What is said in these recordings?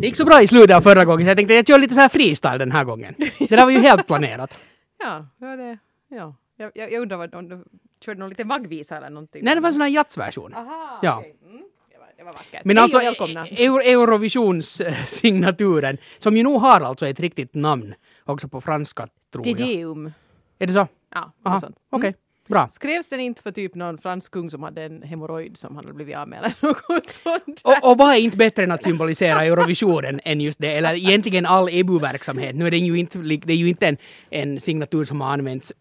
Det gick så bra i slutet av förra gången så jag tänkte jag kör lite så här freestyle den här gången. Det där var ju helt planerat. Ja. Jag undrar om du körde någon liten vaggvisa eller någonting. Nej, det var en sån här jazzversion. Aha, ja. Okay. Det var vackert. Men alltså Eurovisionssignaturen som ju nog har alltså ett riktigt namn också på franska, tror jag. Didium. Är det så? Ja, okej. Bra. Skrevs den inte för typ någon fransk kung som hade en hemorrojd som han hade blivit av med eller något sånt? Och vad är inte bättre än att symbolisera Eurovisionen än just det? Eller egentligen all EBU-verksamhet. Nu är det är ju inte en signatur som har använts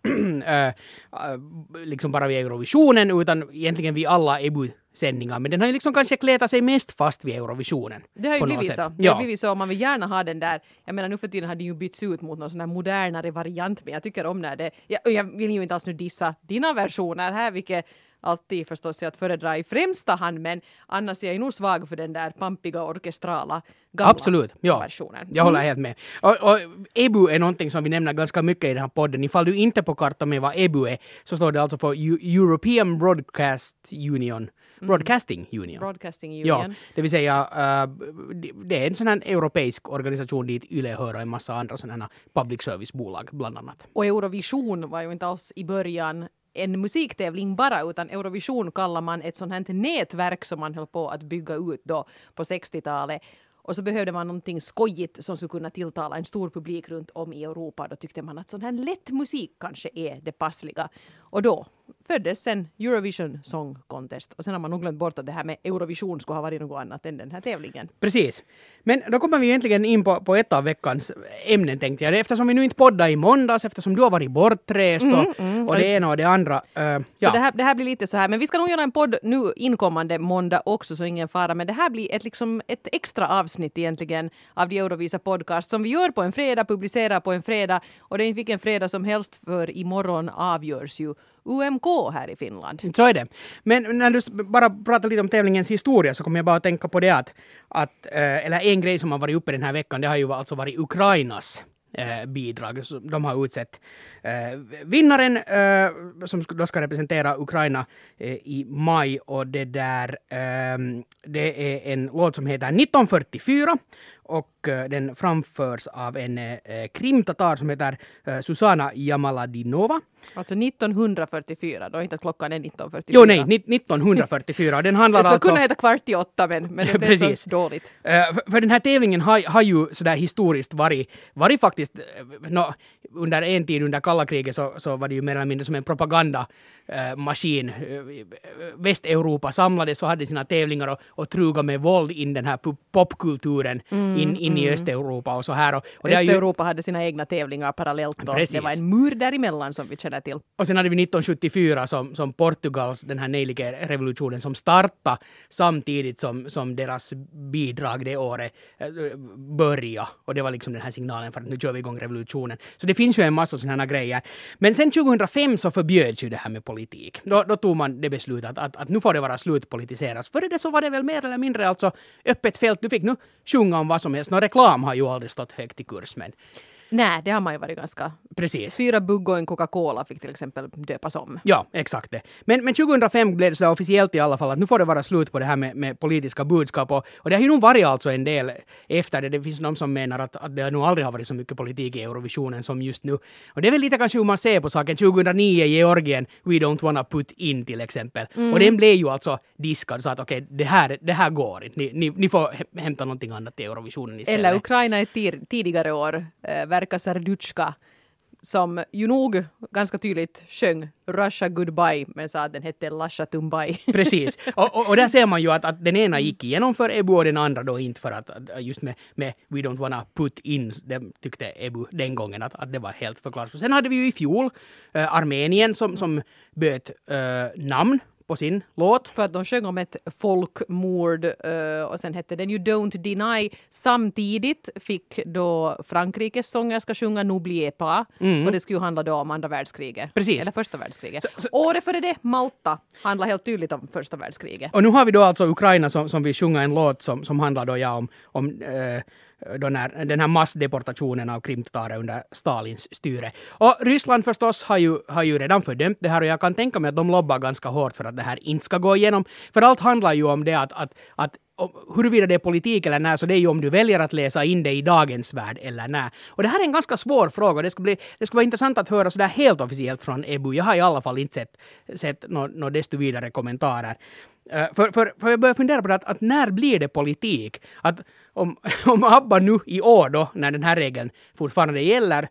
liksom bara vid Eurovisionen utan egentligen vid alla EBU-sändningar. Men den har ju liksom kanske kletat sig mest fast vid Eurovisionen. Det har ju blivit så. Det har blivit så. Man vill gärna ha den där. Jag menar nu för tiden har det ju bytts ut mot någon sån här modernare variant. Men jag tycker om när det... Jag vill ju inte alls nu dissa dina versioner här, vilket alltid förstås är att föredra i främsta hand, men annars är jag nog svag för den där pampiga, orkestrala, gamla Absolut, ja. Versionen. Jag håller helt med. Och EBU är någonting som vi nämner ganska mycket i den här podden. Ifall du inte på kartan med vad EBU är, så står det alltså för European Broadcast Union. Broadcasting Union. Ja, det vill säga, det är en sån här europeisk organisation dit YLE hör och en massa andra sådana här public service-bolag bland annat. Och Eurovision var ju inte alls i början en musiktävling bara, utan Eurovision kallar man ett sånt här nätverk som man höll på att bygga ut då på 60-talet. Och så behövde man någonting skojigt som skulle kunna tilltala en stor publik runt om i Europa. Då tyckte man att sån här lätt musik kanske är det passliga. Och då föddes sen Eurovision Song Contest. Och sen har man nog glömt bort att det här med Eurovision skulle ha varit något annat än den här tävlingen. Precis. Men då kommer vi egentligen in på ett av veckans ämnen, tänkte jag. Eftersom vi nu inte poddar i måndags, eftersom du har varit bortrest och det ena och det andra. Så det här blir lite så här. Men vi ska nog göra en podd nu inkommande måndag också, så ingen fara. Men det här blir ett extra avsnitt egentligen av De Eurovisa podcast som vi gör på en fredag, publicerar på en fredag. Och det är inte vilken fredag som helst, för imorgon avgörs ju UMK här i Finland. Så är det. Men när du bara pratar lite om tävlingens historia så kommer jag bara att tänka på det att en grej som har varit uppe den här veckan, det har ju alltså varit Ukrainas bidrag. De har utsett vinnaren som då ska representera Ukraina i maj, och det är en låt som heter 1944 och den framförs av en krimtatar som heter Susana Jamaladinova. Alltså 1944, då inte klockan är 1944. Jo nej, 1944. Den handlar alltså... Det skulle kunna heta 48, men det blev så dåligt. För den här tävlingen har ju sådär historiskt varit faktiskt... under en tid under kalla kriget så var det ju mer eller mindre som en propagandamaskin. Västeuropa samlades och hade sina tävlingar och truga med våld in den här popkulturen in i Östeuropa och så här. Och Östeuropa hade sina egna tävlingar parallellt. Det var en mur däremellan som vi känner till. Och sen hade vi 1974 som Portugals, den här nejliga revolutionen som startade samtidigt som deras bidrag det året började. Och det var liksom den här signalen för att nu kör vi igång revolutionen. Så det finns ju en massa sådana grejer. Men sen 2005 så förbjöds ju det här med politik. Då tog man det beslutet att nu får det vara slutpolitiseras. Före det så var det väl mer eller mindre alltså öppet fält. Du fick nu sjunga om vad som helst. Nå, reklam har ju aldrig stått högt i kurs, men... Nej, det har man ju varit ganska... Precis. 4 bugg och en Coca-Cola fick till exempel döpas om. Ja, exakt det. Men 2005 blev det så officiellt i alla fall att nu får det vara slut på det här med politiska budskap. Och det har ju nog varit alltså en del efter det. Det finns de som menar att det nog aldrig har varit så mycket politik i Eurovisionen som just nu. Och det är väl lite kanske hur man ser på saken. 2009 i Georgien, We Don't Wanna Put In till exempel. Mm. Och den blev ju alltså diskad så att okej, det här går inte. Ni får hämta någonting annat i Eurovisionen istället. Eller Ukraina ett tidigare år Serduchka, som ju nog ganska tydligt sjöng Russia Goodbye, men sa att den hette Lasha Tumbai. Precis. Och där ser man ju att den ena gick igenom för EBU och den andra då inte, för att just med We Don't Wanna Put In, de tyckte EBU den gången att det var helt förklarat. Sen hade vi ju i fjol Armenien som böt namn på sin låt. För att de sjöng om ett folkmord och sen hette den ju Don't Deny. Samtidigt fick då Frankrikes sångerska sjunga N'oubliez pas och det skulle ju handla då om andra världskriget. Precis. Eller första världskriget. Året före det, Malta, handlar helt tydligt om första världskriget. Och nu har vi då alltså Ukraina som vill sjunga en låt som handlar då om den här massdeportationen av krimtatarer under Stalins styre. Och Ryssland förstås har ju redan fördömt det här, och jag kan tänka mig att de lobbar ganska hårt för att det här inte ska gå igenom. För allt handlar ju om det att huruvida det är politik eller när, så det är ju om du väljer att läsa in det i dagens värld eller när. Och det här är en ganska svår fråga. Det ska vara intressant att höra sådär helt officiellt från EBU. Jag har i alla fall inte sett några desto vidare kommentarer. För jag börjar fundera på det att när blir det politik? Att om ABBA nu i år då, när den här regeln fortfarande gäller,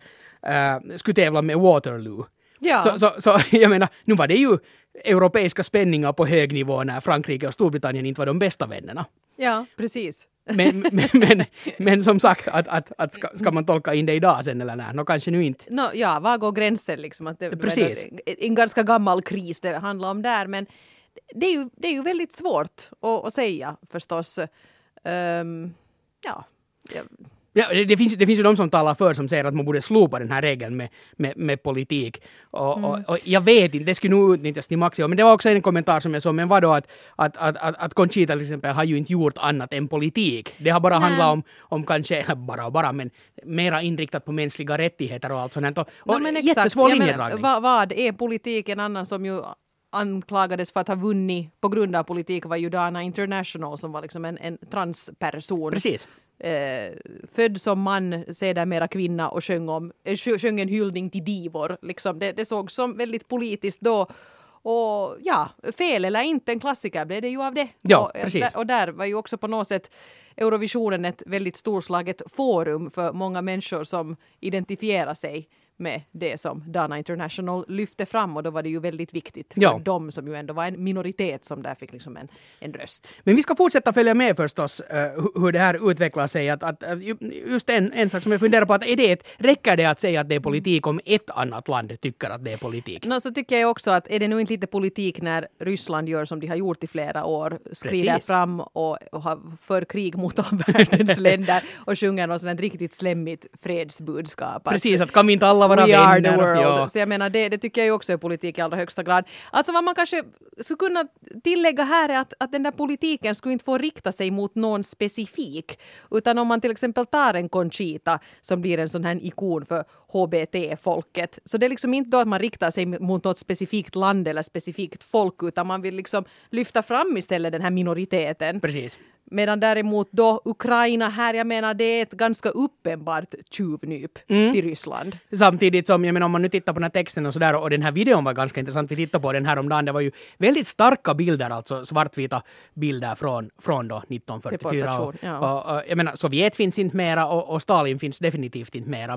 skulle tävla med Waterloo. Ja. Så jag menar, nu var det ju europeiska spänningar på hög nivå när Frankrike och Storbritannien inte var de bästa vännerna. Ja, precis. Men som sagt, att ska man tolka in det idag sen eller när? No, kanske nu inte. No, ja, var går gränsen liksom? Att det, precis. En ganska gammal kris det handlar om där, men det är ju väldigt svårt att säga förstås. Ja, det finns ju de som talar för, som säger att man borde slopa den här regeln med politik. Och jag vet inte, det skulle nog utnyttjas till maximum. Men det var också en kommentar som jag såg, men vadå att Conchita till exempel har ju inte gjort annat än politik. Det har bara handlat om kanske, bara, men mera inriktat på mänskliga rättigheter och allt sånt. Och no, jättesvår linjedragning. Vad är politiken annan som ju anklagades för att ha vunnit på grund av politik var ju Dana International, som var liksom en transperson. Precis. Född som man, sedermera kvinna, och sjöng en hyllning till divor. Liksom det såg som väldigt politiskt då. Och ja, fel eller inte, en klassiker blev det ju av det. Ja, precis. Och där var ju också på något sätt Eurovisionen ett väldigt storslaget forum för många människor som identifierar sig med det som Dana International lyfte fram, och då var det ju väldigt viktigt för dem som ju ändå var en minoritet som där fick liksom en röst. Men vi ska fortsätta följa med förstås hur det här utvecklar sig. Att just en sak som jag funderar på, att räcker det att säga att det är politik om ett annat land tycker att det är politik? Så tycker jag också att är det nu inte lite politik när Ryssland gör som de har gjort i flera år, skrider fram och har för krig mot av världens länder och sjunger något sådant riktigt slemmigt fredsbudskap. Precis, att kan vi inte alla We are the world. Ja. Så jag menar, det tycker jag ju också är politik i allra högsta grad. Alltså vad man kanske skulle kunna tillägga här är att den där politiken skulle inte få rikta sig mot någon specifik. Utan om man till exempel tar en Conchita som blir en sån här ikon för HBT-folket. Så det är liksom inte då att man riktar sig mot något specifikt land eller specifikt folk, utan man vill liksom lyfta fram istället den här minoriteten. Precis. Medan däremot då Ukraina här, jag menar, det är ett ganska uppenbart tjuvnyp till Ryssland. Samtidigt som, jag menar, om man nu tittar på den här texten och sådär, och den här videon var ganska intressant, vi tittade på den här om dagen, det var ju väldigt starka bilder, alltså svartvita bilder från då 1944. Och jag menar, Sovjet finns inte mera och Stalin finns definitivt inte mera,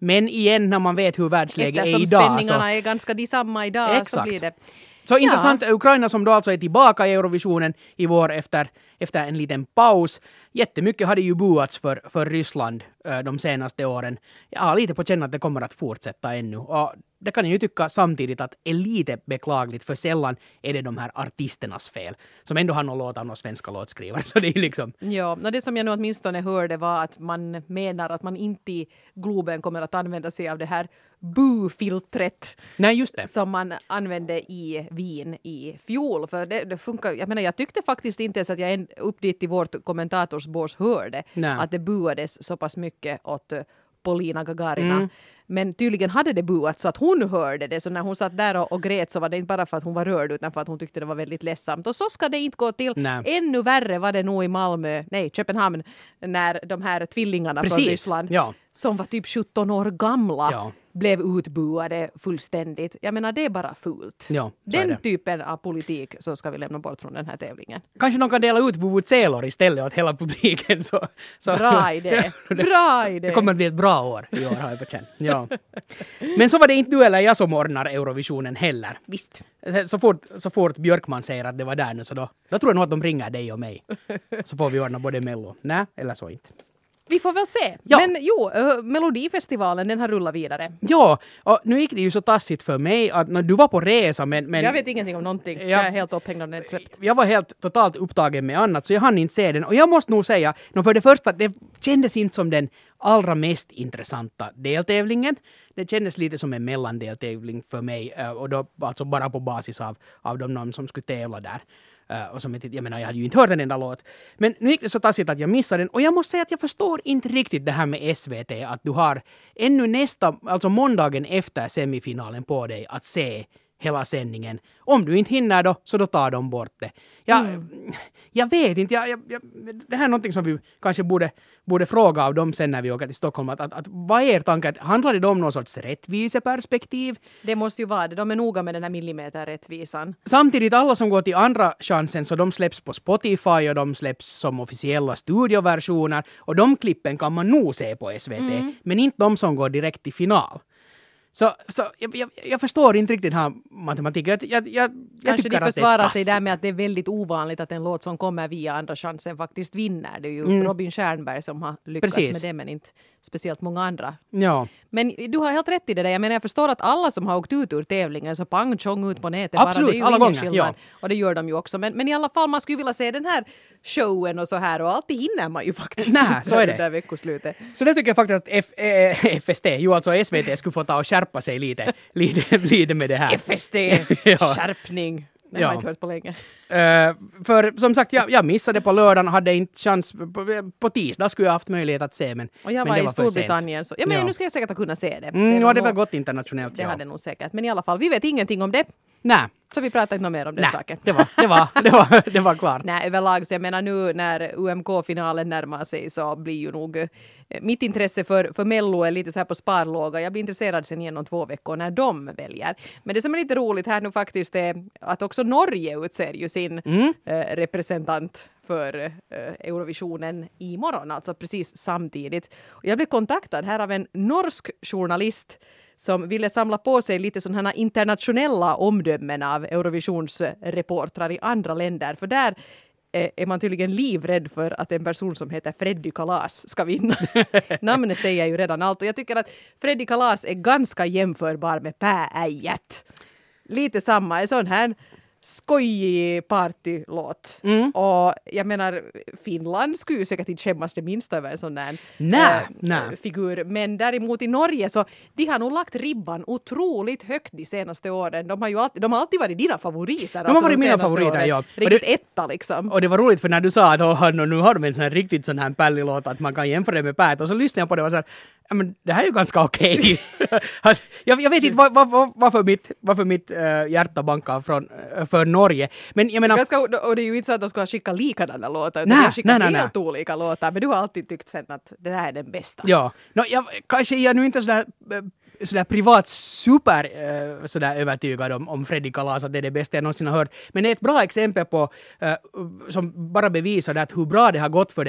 men igen, när man vet hur världsläget är idag. Eftersom spänningarna är ganska detsamma idag, exakt. Så blir det. Så intressant, Ukraina som då alltså är tillbaka i Eurovisionen i vår efter en liten paus. Jättemycket hade ju buats för Ryssland de senaste åren. Jag har lite på känna att det kommer att fortsätta ännu. Och det kan jag ju tycka samtidigt att är lite beklagligt, för sällan är det de här artisternas fel. Som ändå har någon låt av någon svenska låtskrivare. Så det är liksom... Ja, det som jag nu åtminstone hörde var att man menar att man inte i Globen kommer att använda sig av det här bu-filtret. Nej, just det. Som man använde i Wien i fjol. För det funkar, jag menar, jag tyckte faktiskt inte ens att jag upp dit i vårt kommentatorsbås hörde att det buades så pass mycket åt Polina Gagarina. Men tydligen hade det buat så att hon hörde det. Så när hon satt där och grät så var det inte bara för att hon var rörd, utan för att hon tyckte det var väldigt ledsamt. Och så ska det inte gå till. Nej. Ännu värre var det nog i Köpenhamn, när de här tvillingarna från Ryssland, som var typ 17 år gamla, blev utbuade fullständigt. Jag menar, det är bara fult. Ja, den typen av politik så ska vi lämna bort från den här tävlingen. Kanske någon kan dela ut vuvuzelor istället åt hela publiken. Så. Bra idé! Bra idé! Det kommer att bli ett bra år i år, har jag på känn. Ja. Men så var det inte du eller jag som ordnar Eurovisionen heller. Visst. Så fort Björkman säger att det var där nu, så då tror jag nog att de ringer dig och mig. Så får vi ordna både Mello. Nej, eller så inte. Vi får väl se. Ja. Men jo, Melodifestivalen, den har rullat vidare. Ja, och nu gick det ju så tassigt för mig att när du var på resa, men jag vet ingenting om någonting. Jag är helt upphängd av det. Jag var helt totalt upptagen med annat, så jag hann inte se den. Och jag måste nog säga, för det första, det kändes inte som den allra mest intressanta deltävlingen. Det kändes lite som en mellandeltävling för mig, och då alltså bara på basis av de namn som skulle tävla där. och som inte, jag menar jag hade ju inte hört den enda låt. Men nu gick det så tassigt att jag missade den och jag måste säga att jag förstår inte riktigt det här med SVT att du har ännu nästa, alltså måndagen efter semifinalen på dig att se hela sändningen. Om du inte hinner då, så då tar de bort det. Jag vet inte, det här är någonting som vi kanske borde fråga av dem sen när vi åker till Stockholm. Att vad är er tanke? Handlar det om någon sorts rättviseperspektiv? Det måste ju vara det. De är noga med den här millimeterrättvisan. Samtidigt alla som går till andra chansen så de släpps på Spotify och de släpps som officiella studioversioner. Och de klippen kan man nog se på SVT. Men inte de som går direkt till final. Så jag förstår inte riktigt här matematik. Jag tycker att det är tass. Sig där med att det är väldigt ovanligt att en låt som kommer via andra chansen faktiskt vinner. Det är ju Robin Stjernberg som har lyckats med det, men inte speciellt många andra. Ja. Men du har helt rätt i det där. Jag menar, jag förstår att alla som har åkt ut ur tävlingen så pang tjong ut på nätet. Absolut, bara, det är ju alla gånger. Ja. Och det gör de ju också. Men i alla fall, man skulle vilja se den här showen och så här. Och alltid hinner man ju faktiskt. Nej, så är det. Där veckoslutet. Så det tycker jag faktiskt att FST, ju alltså SVT, skulle få ta och skärpa sig lite med det här. FST, skärpning. Det har jag inte hört på länge. För som sagt, jag missade på lördagen, hade inte chans på tisdag skulle jag haft möjlighet att se, men och jag men var i Storbritannien så. Ja, men nu ska jag säkert kunna se det. Nu har det väl gått internationellt. Det hade nog säkert, men i alla fall, vi vet ingenting om det. Nej. Så vi pratar inte mer om den saken. Det var klart. Nej, överlag så jag menar nu när UMK-finalen närmar sig så blir ju nog mitt intresse för Mello är lite så här på sparlåga. Jag blir intresserad sen igen om 2 veckor när de väljer. Men det som är lite roligt här nu faktiskt är att också Norge utser ju sin representant för Eurovisionen imorgon, alltså precis samtidigt. Och jag blev kontaktad här av en norsk journalist som ville samla på sig lite sådana internationella omdömen av Eurovisionsreportrar i andra länder. För där är man tydligen livrädd för att en person som heter Freddy Kalas ska vinna. Namnet säger ju redan allt. Och jag tycker att Freddy Kalas är ganska jämförbar med Päääijät. Lite samma, en sån här skojig partylåt. Och jag menar, Finland skulle ju säkert inte skämmas det minsta över en sån där figur. Men däremot i Norge så, de har nog lagt ribban otroligt högt de senaste åren. De har alltid varit dina favoriter. De har varit mina favoriter, ja. Riktigt etta liksom. Och det var roligt för när du sa att nu har de en sån här riktigt sån här pallilåt att man kan jämföra det med Päät. Och så lyssnade jag på det och så här, men det här är ju ganska okej. Jag vet inte varför mitt hjärta bankar för Norge. Men jag menar, och det är ju inte så att de ska skicka likadana låtar. De har skickat helt olika låtar. Men du har alltid tyckt sen att det här är den bästa. Ja. Kanske är jag nu inte sådär privat super sådär övertygad om Freddy Kalas att det är det bästa jag någonsin har hört. Men det är ett bra exempel på som bara bevisar att hur bra det har gått för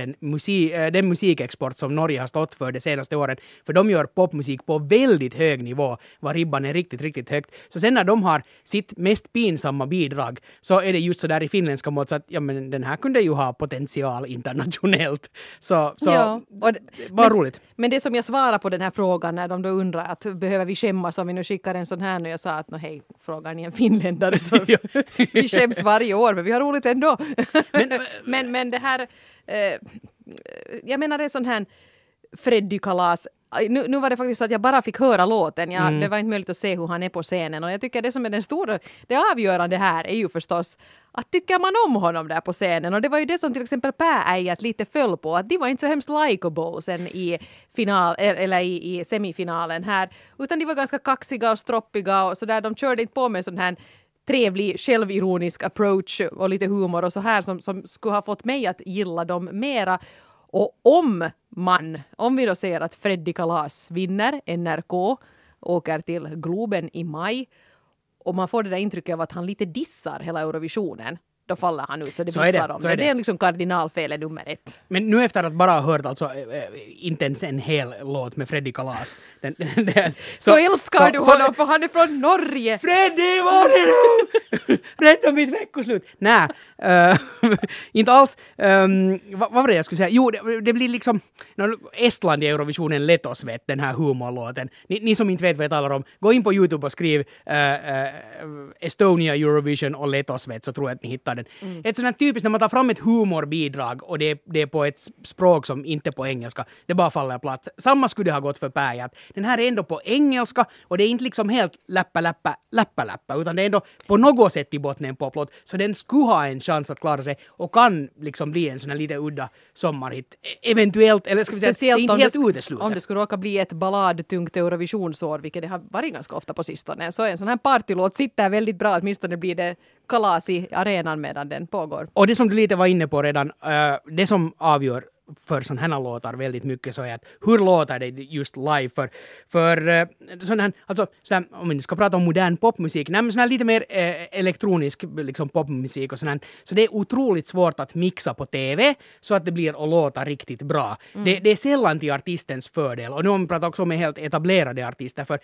den musikexport som Norge har stått för de senaste åren. För de gör popmusik på väldigt hög nivå, var ribban är riktigt, riktigt högt. Så sen när de har sitt mest pinsamma bidrag så är det just sådär i finländska mått så att ja, men den här kunde ju ha potential internationellt. Bara roligt. Men det som jag svarar på den här frågan när de då undrar att behöver vi skämmas om vi nu skickar en sån här? Och jag sa att hej, frågar ni en finländare så vi skäms varje år, men vi har roligt ändå. men det här, jag menar det är sån här Freddy Kalas. Nu var det faktiskt så att jag bara fick höra låten. Det var inte möjligt att se hur han är på scenen. Och jag tycker det som är den stora, det avgörande här är ju förstås att tycker man om honom där på scenen. Och det var ju det som till exempel Päääijät lite föll på. Att de var inte så hemskt likeable sen i final, eller i semifinalen här. Utan de var ganska kaxiga och stroppiga och sådär. De körde inte på med sån här trevlig, självironisk approach och lite humor och så här som skulle ha fått mig att gilla dem mera. Och om vi då säger att Freddy Kalas vinner, NRK åker till Globen i maj och man får det där intrycket av att han lite dissar hela Eurovisionen, då faller han ut. Så det missar om det. Det är liksom kardinalfelet nummer 1. Men nu efter att bara ha hört alltså inte ens en hel låt med Freddy Kalas. Så älskar du honom för han är från Norge. Freddy, var är du? Rädda mitt veckoslut. Nej, inte alls. Vad var det jag skulle säga? Jo, det blir liksom Estland i Eurovisionen lät oss vet den här humorlåten. Ni som inte vet vad jag talar om, gå in på YouTube och skriv Estonia Eurovision och lät oss vet så tror jag att ni hittar världen. Mm. Ett sådant typiskt när man tar fram ett humorbidrag och det är på ett språk som inte på engelska. Det bara faller platt. Samma skulle det ha gått för Päi. Den här är ändå på engelska och det är inte liksom helt läppa, utan det är ändå på något sätt i botten på plott. Så den skulle ha en chans att klara sig och kan liksom bli en sån här lite udda sommarhit. Eventuellt, eller ska vi säga, speciellt inte helt uteslutet. Om det skulle råka bli ett balladtungt Eurovisionsår, vilket det har varit ganska ofta på sistone, så är en sån här partylåt sitter väldigt bra, åtminstone blir det kalas i arenan medan den pågår. Och det som du lite var inne på redan, det som avgör för sån här låtar väldigt mycket så är att hur låter det just live för sån här, alltså så här, om vi ska prata om modern popmusik, nämligen sån här lite mer elektronisk liksom popmusik och sån här, så det är otroligt svårt att mixa på tv så att det blir att låta riktigt bra. Mm. Det är sällan till artistens fördel, och nu om vi pratar också om helt etablerade artister, för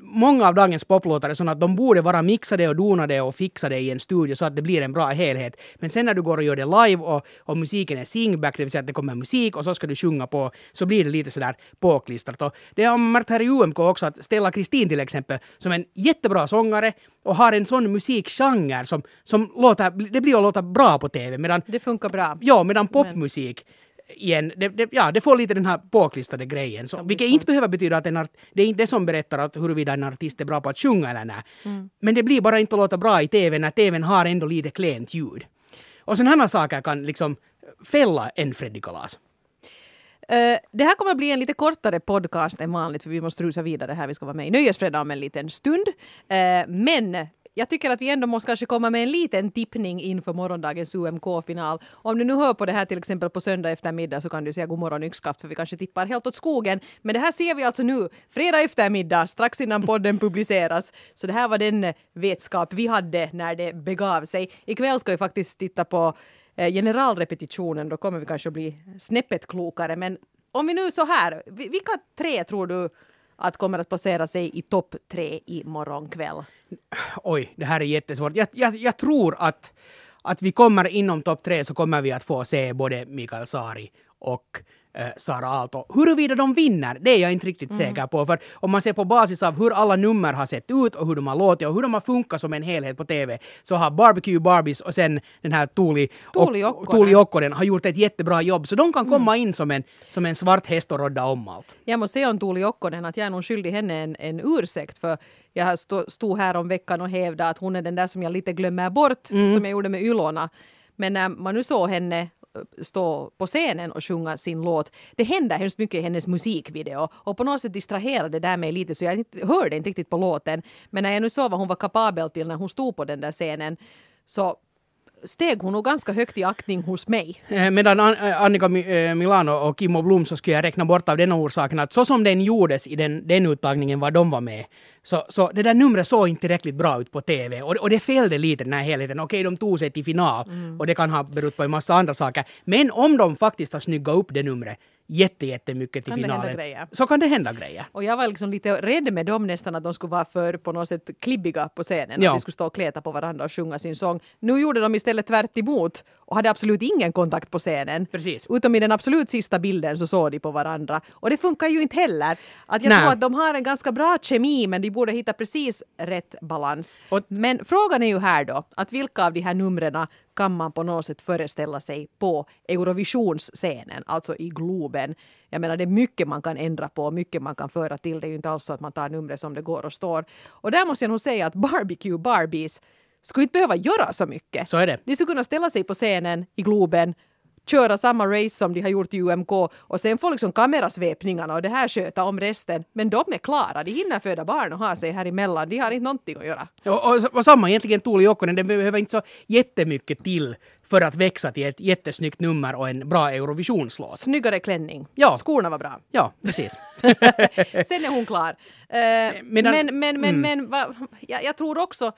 många av dagens poplåtar är sådana att de borde vara mixade och donade och fixade i en studio så att det blir en bra helhet, men sen när du går och gör det live och musiken är singback, det vill säga att kommer musik och så ska du sjunga på, så blir det lite sådär påklistrat. Och det har man märkt här i UMK också, att Stella Kristin till exempel, som en jättebra sångare och har en sån musikgenre som låter, det blir att låta bra på tv. Medan, det funkar bra. Ja, medan popmusik igen, det får lite den här påklistade grejen. Så, vilket inte behöver betyda att det är inte det som berättar att huruvida en artist är bra på att sjunga eller nej. Mm. Men det blir bara inte att låta bra i tv när tvn har ändå lite klent ljud. Och sådana här saker kan liksom fälla en Freddy Kalas. Det här kommer att bli en lite kortare podcast än vanligt, för vi måste rusa vidare här. Vi ska vara med i Nöjesfredag om en liten stund. Men jag tycker att vi ändå måste kanske komma med en liten tippning inför morgondagens UMK-final. Om du nu hör på det här till exempel på söndag eftermiddag, så kan du säga god morgon yxskaft, för vi kanske tippar helt åt skogen. Men det här ser vi alltså nu fredag eftermiddag, strax innan podden publiceras. Så det här var den vetskap vi hade när det begav sig. Ikväll ska vi faktiskt titta på generalrepetitionen, då kommer vi kanske att bli snäppet klokare. Men om vi nu så här, vilka tre tror du att kommer att placera sig i topp 3 i morgonkväll? Oj, det här är jättesvårt. Jag tror att vi kommer inom topp 3, så kommer vi att få se både Mikael Saari och Sara Aalto. Huruvida de vinner, det är jag inte riktigt säker på. För om man ser på basis av hur alla nummer har sett ut och hur de har låtit och hur de har funkat som en helhet på tv, så har Barbecue Barbies och sen den här Tuuli Okkonen har gjort ett jättebra jobb. Så de kan komma in som en svart häst och rodda om allt. Jag måste säga om Tuuli Okkonen att jag är nog skyldig henne en ursäkt, för jag stod här om veckan och hävdade att hon är den där som jag lite glömmer bort, som jag gjorde med Ylona. Men när man nu såg henne stå på scenen och sjunga sin låt. Det hände hemskt mycket i hennes musikvideo, och på något sätt distraherade det där mig lite, så jag hörde inte riktigt på låten. Men när jag nu såg vad hon var kapabel till när hon stod på den där scenen, så steg hon nog ganska högt i aktning hos mig. Medan Annika Milano och Kimmo Blom, så skulle jag räkna bort av den orsaken att så som den gjordes i den uttagningen var de var med, så det där numret såg inte tillräckligt bra ut på tv, och det fällde lite den här helheten. Okej, de tog sig till final och det kan ha berott på en massa andra saker, men om de faktiskt har snyggat upp det numret jättemycket till finalen, så kan det hända grejer. Och jag var liksom lite rädd med dem nästan, att de skulle vara för på något sätt klibbiga på scenen, att de skulle stå och kleta på varandra och sjunga sin sång. Nu gjorde de istället tvärt emot och hade absolut ingen kontakt på scenen. Precis. Utom i den absolut sista bilden så såg de på varandra, och det funkar ju inte heller. Att jag tror att de har en ganska bra kemi, men de borde hitta precis rätt balans. Men frågan är ju här då, att vilka av de här numrena kan man på något sätt föreställa sig på Eurovisionsscenen, alltså i Globen. Jag menar, det är mycket man kan ändra på, mycket man kan föra till. Det är ju inte alls så att man tar numret som det går och står. Och där måste jag nog säga att Barbecue Barbies skulle inte behöva göra så mycket. Så är det. De skulle kunna ställa sig på scenen i Globen, köra samma race som de har gjort i UMK, och sen får liksom kamerasvepningarna och det här sköta om resten. Men de är klara. De hinner föda barn och ha sig här emellan. De har inte någonting att göra. Och samma egentligen Tuuli Okkonen. Den behöver inte så jättemycket till för att växa till ett jättesnyggt nummer och en bra Eurovisionslåt. Snyggare klänning. Ja. Skorna var bra. Ja, precis. Sen är hon klar. Jag tror också,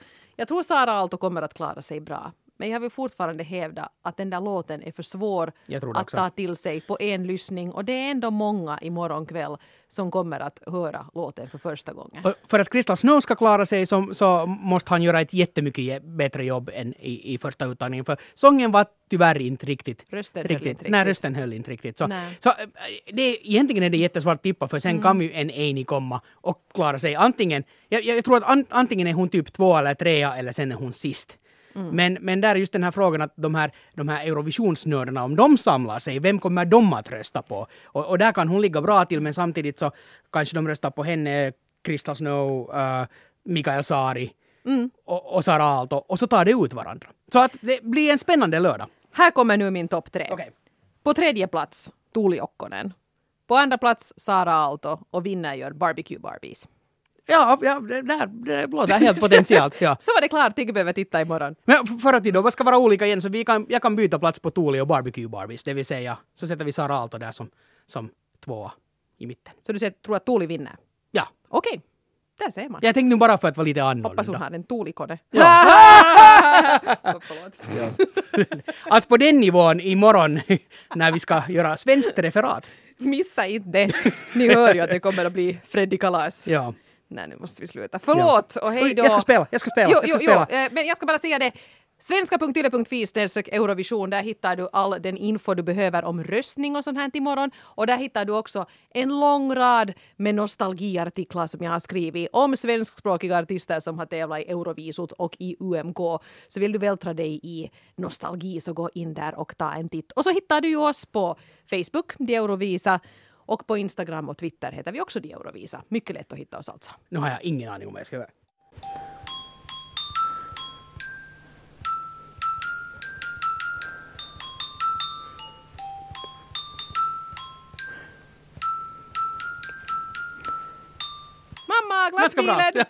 Sara Aalto kommer att klara sig bra. Men jag vill fortfarande hävda att den där låten är för svår att ta till sig på en lyssning. Och det är ändå många imorgon kväll som kommer att höra låten för första gången. Och för att Kristoff Snöv ska klara sig så måste han göra ett jättemycket bättre jobb än i första uttagningen. För sången var tyvärr inte riktigt. Rösten höll inte riktigt. Så egentligen är det jättesvårt att tippa, för sen kan ju en Eini komma och klara sig. Antingen, jag tror att antingen är hon typ 2 eller 3, eller sen är hon sist. Men där är just den här frågan att de här Eurovisionsnördarna, om de samlar sig, vem kommer de att rösta på? Och där kan hon ligga bra till, men samtidigt så kanske de röstar på henne, Kristoff Snöv, Mikael Saari och Sara Aalto, och så tar det ut varandra. Så att det blir en spännande lördag. Här kommer nu min topp 3. Okay. På 3:e plats Tuuli Okkonen. På 2:a plats Sara Aalto och vinnaren gör Barbecue Barbies. Ja, det låter helt potentiellt. Ja. Så var det klart, jag behöver titta imorgon. Men för att det då ska vara olika igen, så jag kan byta plats på Tuuli och Barbecue Barbies. Det vill säga, så sätter vi Sara Aalto där som tvåa i mitten. Så du tror att Tuuli vinner? Ja. Okej, där ser man. Jag tänkte nu bara för att vara lite annorlunda. Hoppas hon har en Tuulikone. Ja. Att på den nivån imorgon, när vi ska göra svenskt referat. Missa inte. Ni hör ju att det kommer att bli Freddy Kalas. Ja. Nej, nu måste vi sluta. Förlåt och hej då. Jag ska spela. Men jag ska bara säga det. svenska.yle.fi/Eurovision, där hittar du all den info du behöver om röstning och sånt här till imorgon. Och där hittar du också en lång rad med nostalgiartiklar som jag har skrivit om svenskspråkiga artister som har tävlat i Eurovisot och i UMK. Så vill du vältra dig i nostalgi, så gå in där och ta en titt. Och så hittar du oss på Facebook, De Eurovisa. Och på Instagram och Twitter heter vi också De Eurovisa. Mycket lätt att hitta oss alltså. Nu har jag ingen aning om vad jag ska göra. Mamma, glassbilen!